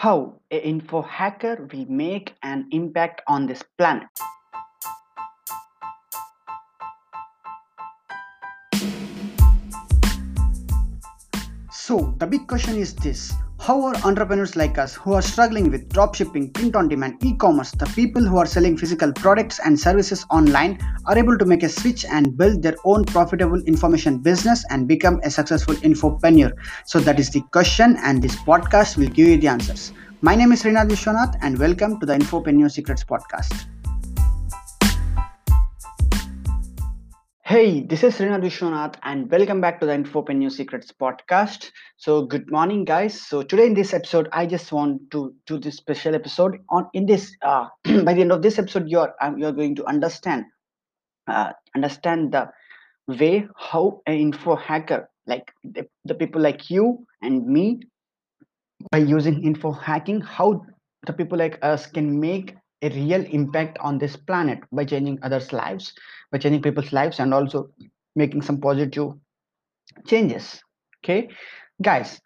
How, a info hacker, we make an impact on this planet. So the big question is this: how are entrepreneurs like us who are struggling with dropshipping, print-on-demand, e-commerce, the people who are selling physical products and services online, are able to make a switch and build their own profitable information business and become a successful infopreneur? So that is the question, and this podcast will give you the answers. My name is Srinath Vishwanath, and welcome to the Infopreneur Secrets Podcast. Hey, this is Srinath Vishwanath and welcome back to the Infopreneur Secrets Podcast. So good morning, guys. So today in this episode, I just want to do this special episode on in this, by the end of this episode, you're going to understand the way how an info hacker, like the people like you and me, by using info hacking, how the people like us can make a real impact on this planet by changing others' lives, by changing people's lives, and also making some positive changes. Okay, guys,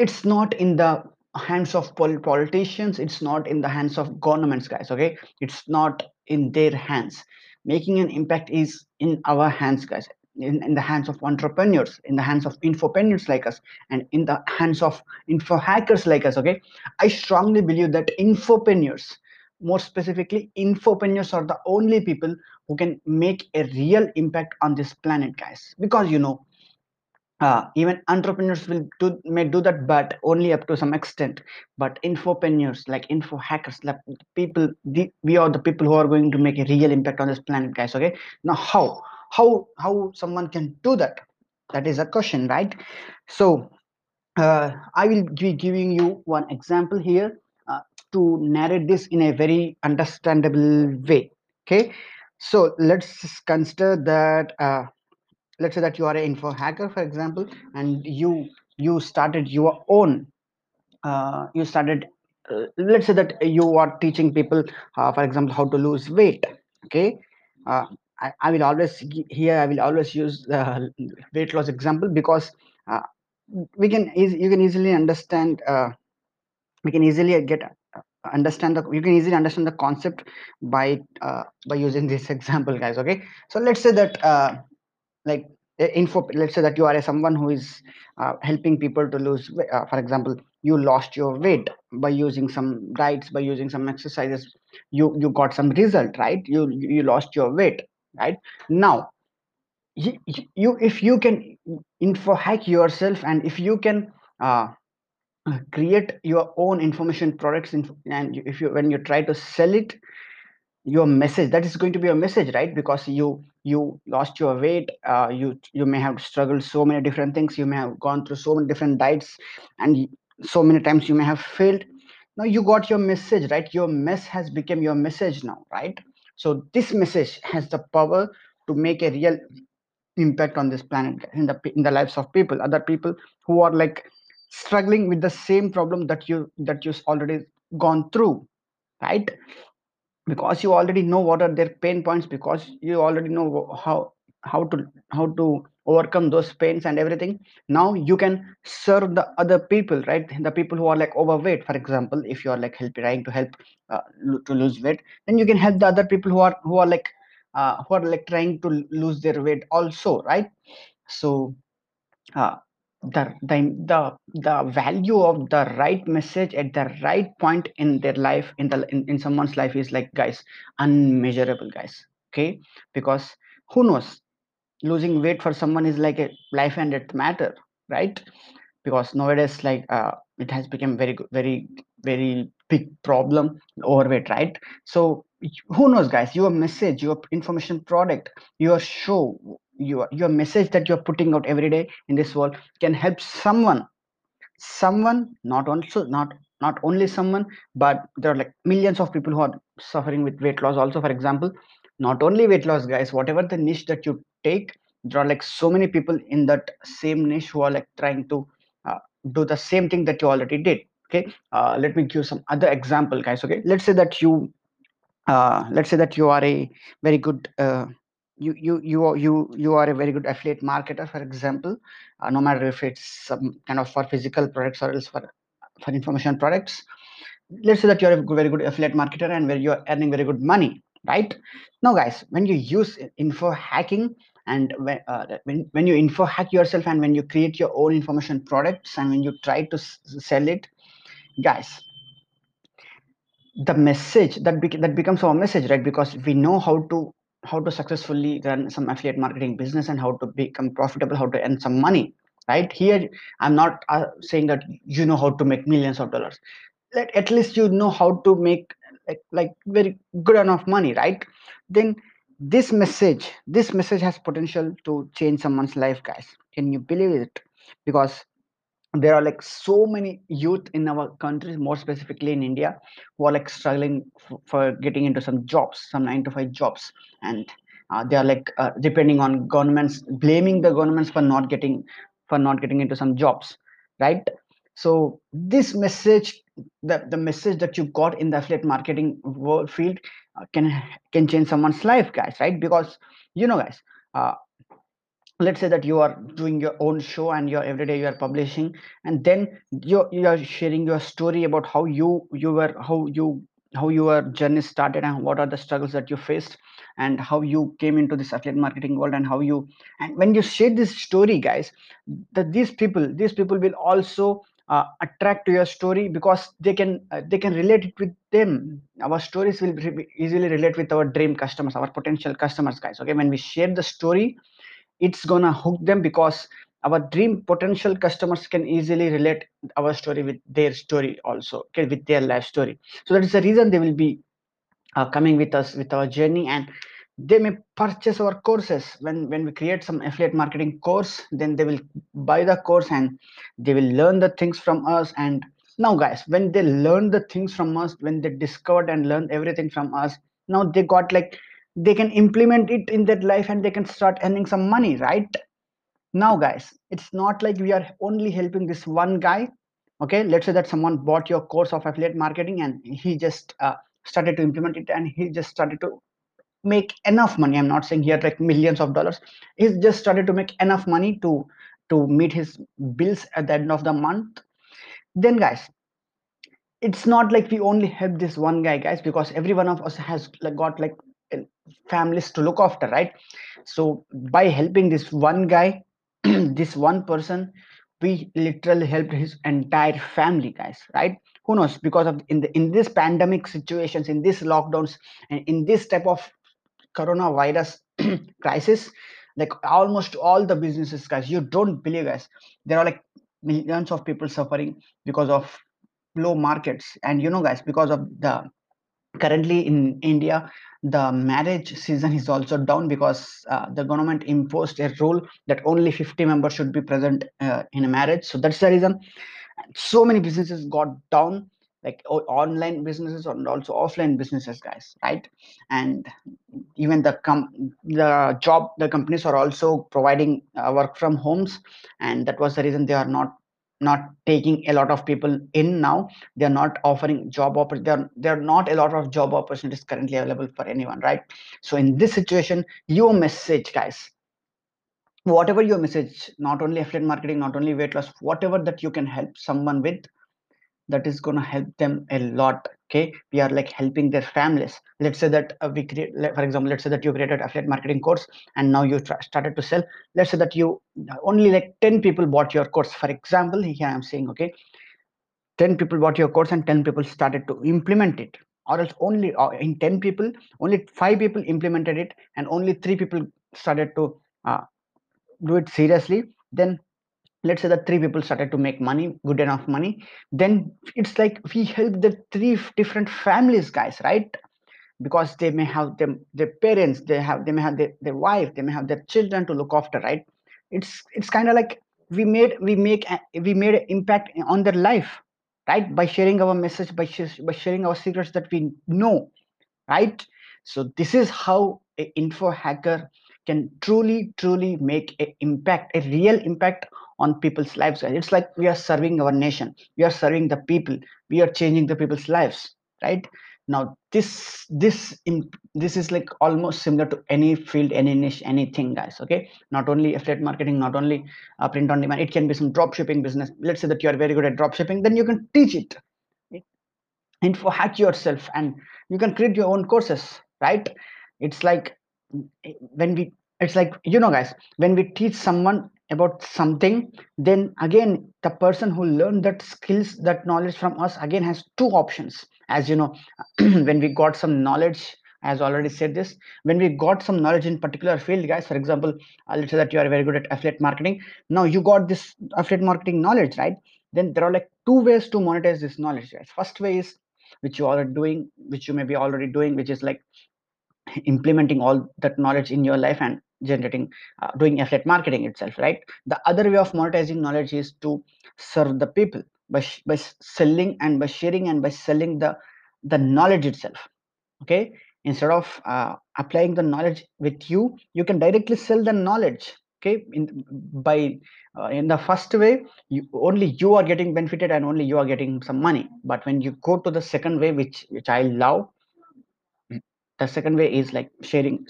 it's not in the hands of politicians, it's not in the hands of governments, guys. Okay, it's not in their hands. Making an impact is in our hands, guys, in the hands of entrepreneurs, in the hands of infopreneurs like us, and in the hands of info hackers like us. Okay, I strongly believe that infopreneurs, more specifically, infopreneurs, are the only people who can make a real impact on this planet, guys. Because even entrepreneurs may do that, but only up to some extent. But infopreneurs, like info hackers, like people, we are the people who are going to make a real impact on this planet, guys. Okay. Now, how someone can do that? That is a question, right? So, I will be giving you one example here, to narrate this in a very understandable way. Okay, so let's consider that let's say that you are an info hacker, for example, and you started your own let's say that you are teaching people, for example, how to lose weight. Okay, I will always use the weight loss example, because you can easily understand the concept by using this example, guys. Okay, so let's say that let's say that you are someone who is helping people to lose, for example, you lost your weight by using some diets, by using some exercises. You got some result, right? You lost your weight, right? Now you if you can info hack yourself, and if you can create your own information products, and when you try to sell it, your message, that is going to be your message, right? Because you lost your weight, you may have struggled so many different things, you may have gone through so many different diets, and so many times you may have failed. Now you got your message, right? Your mess has become your message now, right? So this message has the power to make a real impact on this planet, in the lives of people, other people who are like struggling with the same problem that you've already gone through, right? Because you already know what are their pain points, because you already know how to overcome those pains and everything. Now you can serve the other people, right? The people who are like overweight, for example, if you are like trying to help to lose weight, then you can help the other people who are like trying to lose their weight also, right? So the value of the right message at the right point in their life, in someone's life, is, like, guys, unmeasurable, guys. Okay, because who knows, losing weight for someone is like a life and death matter, right? Because nowadays, like, it has become very very very big problem, overweight, right? So who knows, guys, your message, your information product, your show, your message that you're putting out every day in this world can help someone, not only someone, but there are like millions of people who are suffering with weight loss also, for example. Not only weight loss, guys, whatever the niche that you take, there are like so many people in that same niche who are like trying to do the same thing that you already did. Okay, let me give some other example, guys. Okay, let's say that you are a very good you are a very good affiliate marketer, for example, no matter if it's some kind of for physical products or else for for information products. Let's say that you're a very good affiliate marketer and where you're earning very good money, right? Now guys, when you use info hacking and when you info hack yourself and when you create your own information products and when you try to sell it, guys, the message that becomes our message, right? Because we know how to successfully run some affiliate marketing business and how to become profitable, how to earn some money, right? Here I'm not saying that you know how to make millions of dollars. At least you know how to make like very good enough money, right? Then this message has potential to change someone's life, guys. Can you believe it? Because there are like so many youth in our country, more specifically in India, who are like struggling for getting into some jobs, some 9-to-5 jobs, and they are like depending on governments, blaming the governments for not getting into some jobs, right? So this message, the message that you got in the affiliate marketing world field can change someone's life, guys, right? Because you know, guys, let's say that you are doing your own show and you're every day you are publishing, and then you are sharing your story about how your journey started and what are the struggles that you faced and how you came into this affiliate marketing world, and and when you share this story, guys, that these people will also attract to your story, because they can relate it with them. Our stories will easily relate with our dream customers, our potential customers, guys. Okay, when we share the story, it's gonna hook them, because our dream potential customers can easily relate our story with their story also, okay, with their life story. So that is the reason they will be coming with us with our journey, and they may purchase our courses. When we create some affiliate marketing course, then they will buy the course and they will learn the things from us. And now guys, when they learn the things from us, when they discovered and learned everything from us, now they got like they can implement it in their life and they can start earning some money, right? Now guys, it's not like we are only helping this one guy. Okay, let's say that someone bought your course of affiliate marketing and he just started to implement it and he just started to make enough money. I'm not saying here like millions of dollars. He's just started to make enough money to meet his bills at the end of the month. Then guys, it's not like we only help this one guy, guys, because every one of us has got like families to look after, right? So by helping this one guy, this one person, we literally helped his entire family, guys, right? Who knows, because of in this pandemic situations, in these lockdowns, and in this type of coronavirus crisis, like almost all the businesses, guys, you don't believe, guys, there are like millions of people suffering because of low markets. And you know, guys, because of the currently in India, the marriage season is also down, because the government imposed a rule that only 50 members should be present in a marriage. So that's the reason so many businesses got down, like online businesses and also offline businesses, guys, right? And even the companies are also providing work from homes, and that was the reason they are not taking a lot of people in now. They are not offering job opportunities. There are not a lot of job opportunities currently available for anyone, right? So in this situation, your message, guys, whatever your message, not only affiliate marketing, not only weight loss, whatever that you can help someone with, that is going to help them a lot. Okay, we are like helping their families. Let's say that we create, for example, let's say that you created affiliate marketing course and now you started to sell. Let's say that you only like 10 people bought your course, for example. Here I'm saying, okay, 10 people bought your course and 10 people started to implement it, or else only in 10 people only 5 people implemented it and only 3 people started to do it seriously. Then let's say that 3 people started to make money, good enough money. Then it's like we help the 3 different families, guys, right? Because they may have their parents, they may have their wife, they may have their children to look after, right? It's kind of like we made an impact on their life, right? By sharing our message, by sharing our secrets that we know, right? So this is how an info hacker can truly make an impact, a real impact on people's lives. It's like we are serving our nation, we are serving the people, we are changing the people's lives, right? Now this is like almost similar to any field, any niche, anything, guys. Okay, not only affiliate marketing, not only print on demand, it can be some drop shipping business. Let's say that you are very good at drop shipping, then you can teach it, info hack yourself, and you can create your own courses, right? It's like when we, it's like, you know, guys, when we teach someone about something, then again the person who learned that skills, that knowledge from us, again has two options. As you know, when we got some knowledge, as already said this, when we got some knowledge in particular field, guys, for example, let's say that you are very good at affiliate marketing. Now you got this affiliate marketing knowledge, right? Then there are like two ways to monetize this knowledge, guys. First way is which you are doing, which you may be already doing, which is like implementing all that knowledge in your life and generating, doing affiliate marketing itself, right? The other way of monetizing knowledge is to serve the people by selling and by sharing and by selling the knowledge itself. Okay, instead of applying the knowledge with you, you can directly sell the knowledge. Okay, in the first way, only you are getting benefited and only you are getting some money. But when you go to the second way, which I love, the second way is like sharing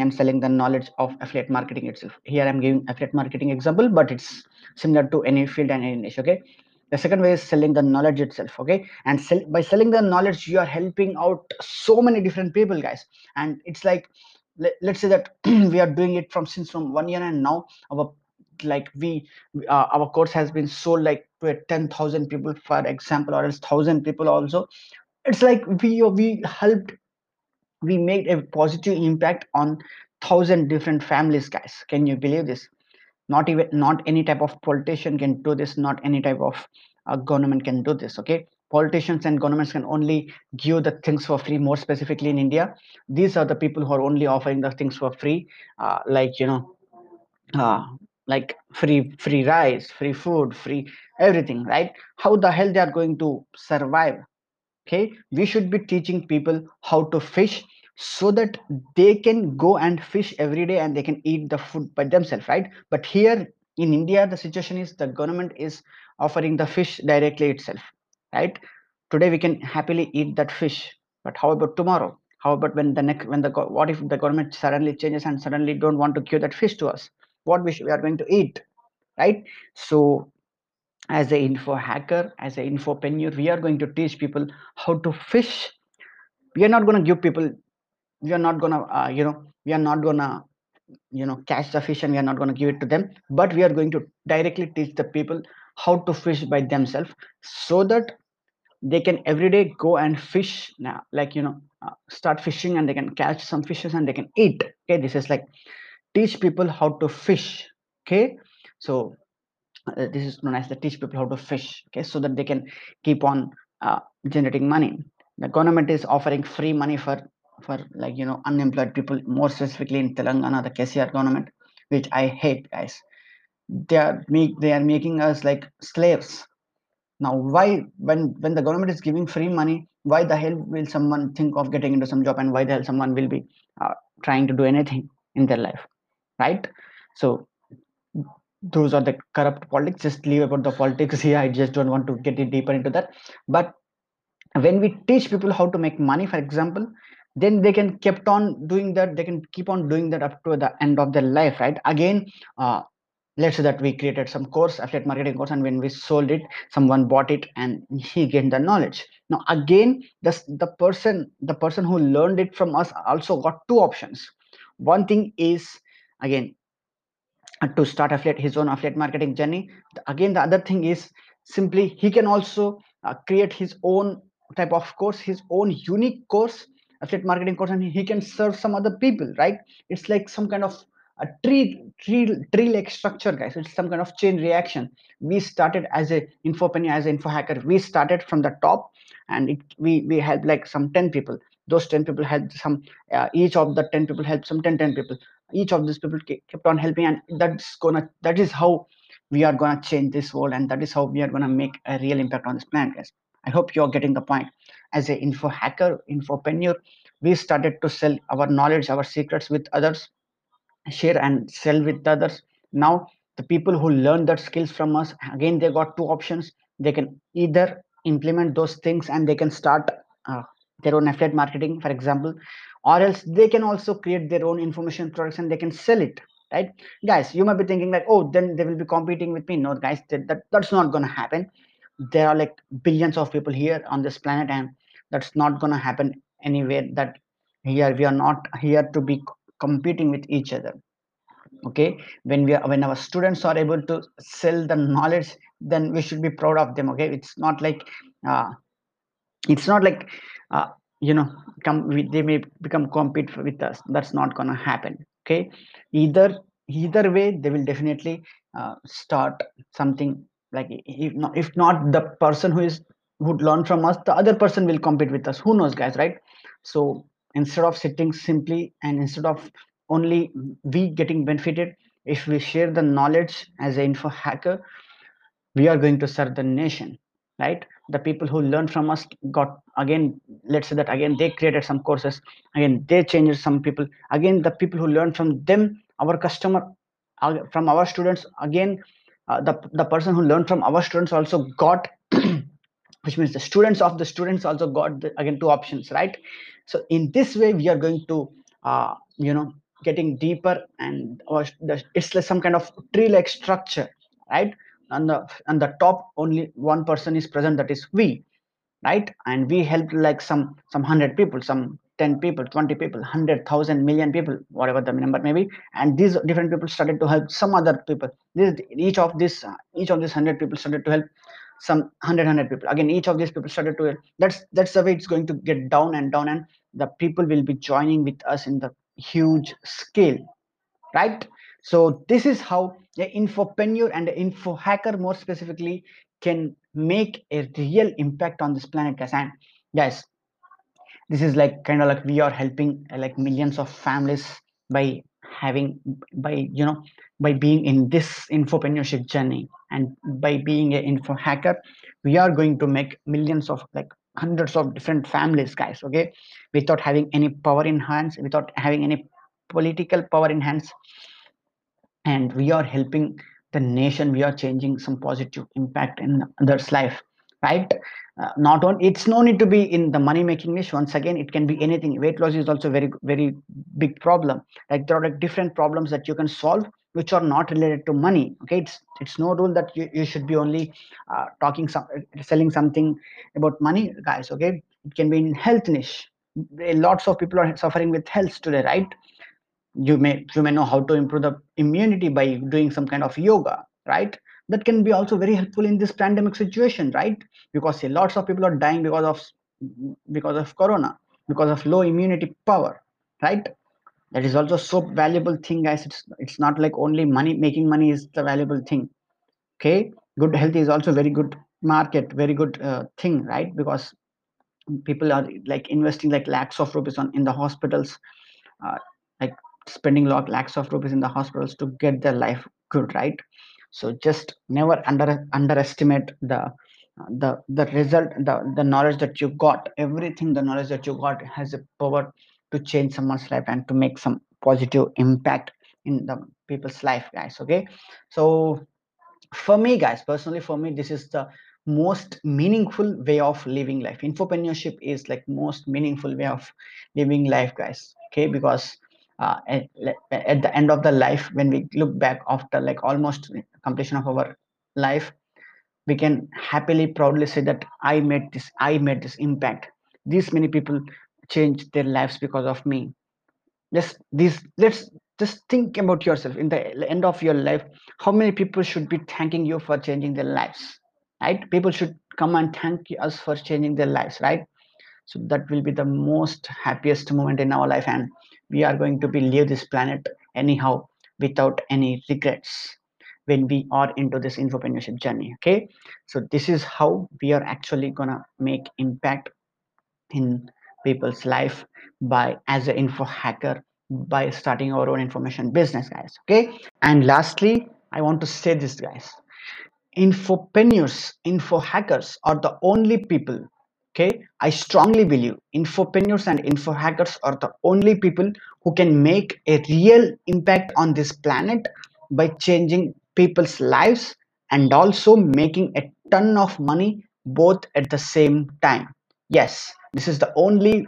and selling the knowledge of affiliate marketing itself. Here I'm giving affiliate marketing example, but it's similar to any field and any niche. Okay, the second way is selling the knowledge itself. Okay, and by selling the knowledge, you are helping out so many different people, guys. And it's like, let's say that we are doing it from 1 year, and now our course has been sold like to 10,000 people, for example, or else 1,000 people also. It's like we made a positive impact on 1,000 different families, guys. Can you believe this? Not any type of politician can do this. Not any type of government can do this. Okay, politicians and governments can only give the things for free. More specifically in India, these are the people who are only offering the things for free, like free rice, free food, free everything, right? How the hell they are going to survive? Okay, we should be teaching people how to fish so that they can go and fish every day and they can eat the food by themselves, right? But here in India, the situation is the government is offering the fish directly itself, right? Today we can happily eat that fish, but how about tomorrow? How about what if the government suddenly changes and suddenly don't want to give that fish to us? What we are going to eat, right? So as an info hacker, as an infopreneur, we are going to teach people how to fish. We are not going to give people, we are not going to catch the fish, and we are not going to give it to them. But we are going to directly teach the people how to fish by themselves, so that they can every day go and fish now, start fishing, and they can catch some fishes and they can eat. Okay, this is like teach people how to fish. Okay, so this is known as the teach people how to fish, okay, so that they can keep on generating money. The government is offering free money for unemployed people, more specifically in Telangana, the KCR government, which I hate, guys. They are making us like slaves. Now, why, when the government is giving free money, why the hell will someone think of getting into some job, and why the hell someone will be trying to do anything in their life, right? So those are the corrupt politics. Just leave about the politics here. I just don't want to get it deeper into that. But when we teach people how to make money, for example, then they can keep on doing that. They can keep on doing that up to the end of their life, right? Again, let's say that we created some course, affiliate marketing course, and when we sold it, someone bought it and he gained the knowledge. Now again, the person who learned it from us also got two options. One thing is, again, to start his own affiliate marketing journey. Again, the other thing is simply he can also create his own type of course, his own unique course, affiliate marketing course, and he can serve some other people, right? It's like some kind of a tree-like structure, guys. It's some kind of chain reaction. We started as an infopreneur, as an info hacker. We started from the top, and we helped like some 10 people. Those 10 people helped some, each of the 10 people helped some 10 people. Each of these people kept on helping, and that is how we are gonna change this world, and that is how we are gonna make a real impact on this planet, guys. I hope you are getting the point. As an info hacker, infopreneur, we started to sell our knowledge, our secrets with others, share and sell with others. Now the people who learn that skills from us, again, they got two options. They can either implement those things and they can start their own affiliate marketing, for example, or else they can also create their own information products and they can sell it, right? Guys, you might be thinking like, oh, then they will be competing with me. No, guys, that's not going to happen. There are like billions of people here on this planet, and that's not going to happen anywhere. That here we are not here to be competing with each other. Okay, when our students are able to sell the knowledge, then we should be proud of them. Okay, it's not like you know, they may become compete with us. That's not gonna happen. Okay, either way, they will definitely start something. Like if not the person who would learn from us, the other person will compete with us. Who knows, guys, right? So instead of sitting simply and instead of only we getting benefited, if we share the knowledge as an info hacker, we are going to serve the nation, right? The people who learn from us got, again, let's say that again, they created some courses, again, they changed some people, again, the people who learn from them, our customer, from our students, again, the person who learned from our students also got, which means the students of the students also got, again, two options, right? So in this way, we are going to, you know, getting deeper, and it's like some kind of tree-like structure, right? On the top, only one person is present, that is we, right? And we helped like some 100 people, some 10 people, 20 people, 100,000 million people, whatever the number may be. And these different people started to help some other people. Each of these 100 people started to help some 100 people. Again, each of these people started to help. That's the way it's going to get down and down, and the people will be joining with us in the huge scale, right? So this is how the infopreneur and the info hacker more specifically can make a real impact on this planet, guys. And guys, this is like kind of like we are helping like millions of families by being in this infopreneurship journey, and by being an info hacker, we are going to make millions of, like, hundreds of different families, guys. Okay, without having any power in hands, without having any political power in hands, and we are helping the nation. We are changing some positive impact in others' life, right? Not on, it's no need to be in the money-making niche. Once again, it can be anything. Weight loss is also very, very big problem. Like there are like different problems that you can solve, which are not related to money. Okay, it's no rule that you should be only selling something about money, guys. Okay, it can be in health niche. Lots of people are suffering with health today, right? You may know how to improve the immunity by doing some kind of yoga, right? That can be also very helpful in this pandemic situation, right? Because see, lots of people are dying because of corona, because of low immunity power, right? That is also so valuable thing, guys. It's not like only money, making money is the valuable thing. Okay, good health is also very good market, very good thing, right? Because people are like investing like lakhs of rupees in the hospitals, like spending lakhs of rupees in the hospitals to get their life good, right? So just never underestimate the result, the knowledge that you got. Everything, the knowledge that you got has a power to change someone's life and to make some positive impact in the people's life, guys. Okay, so for me, guys, personally, for me, this is the most meaningful way of living life. Infopreneurship is like most meaningful way of living life, guys. Okay, because at the end of the life, when we look back after like almost completion of our life, we can happily, proudly say that I made this impact. These many people change their lives because of me. Let's just think about yourself in the end of your life. How many people should be thanking you for changing their lives, right? People should come and thank us for changing their lives, right? So that will be the most happiest moment in our life, and we are going to be leave this planet anyhow without any regrets when we are into this infopreneurship journey. Okay, so this is how we are actually gonna make impact in people's life by, as an info hacker, by starting our own information business, guys. Okay, and lastly, I want to say this, guys: infopreneurs, info hackers are the only people, okay, I strongly believe infopreneurs and info hackers are the only people who can make a real impact on this planet by changing people's lives and also making a ton of money both at the same time. yes, this is the only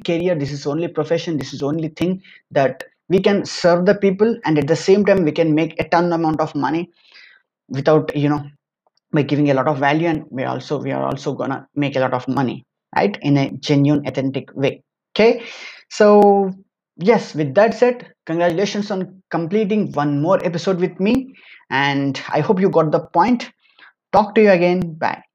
career, this is only profession, this is only thing that we can serve the people, and at the same time we can make a ton amount of money without, by giving a lot of value, and we are also gonna make a lot of money, right, in a genuine, authentic way. Okay, so yes, with that said, congratulations on completing one more episode with me, and I hope you got the point. Talk to you again. Bye.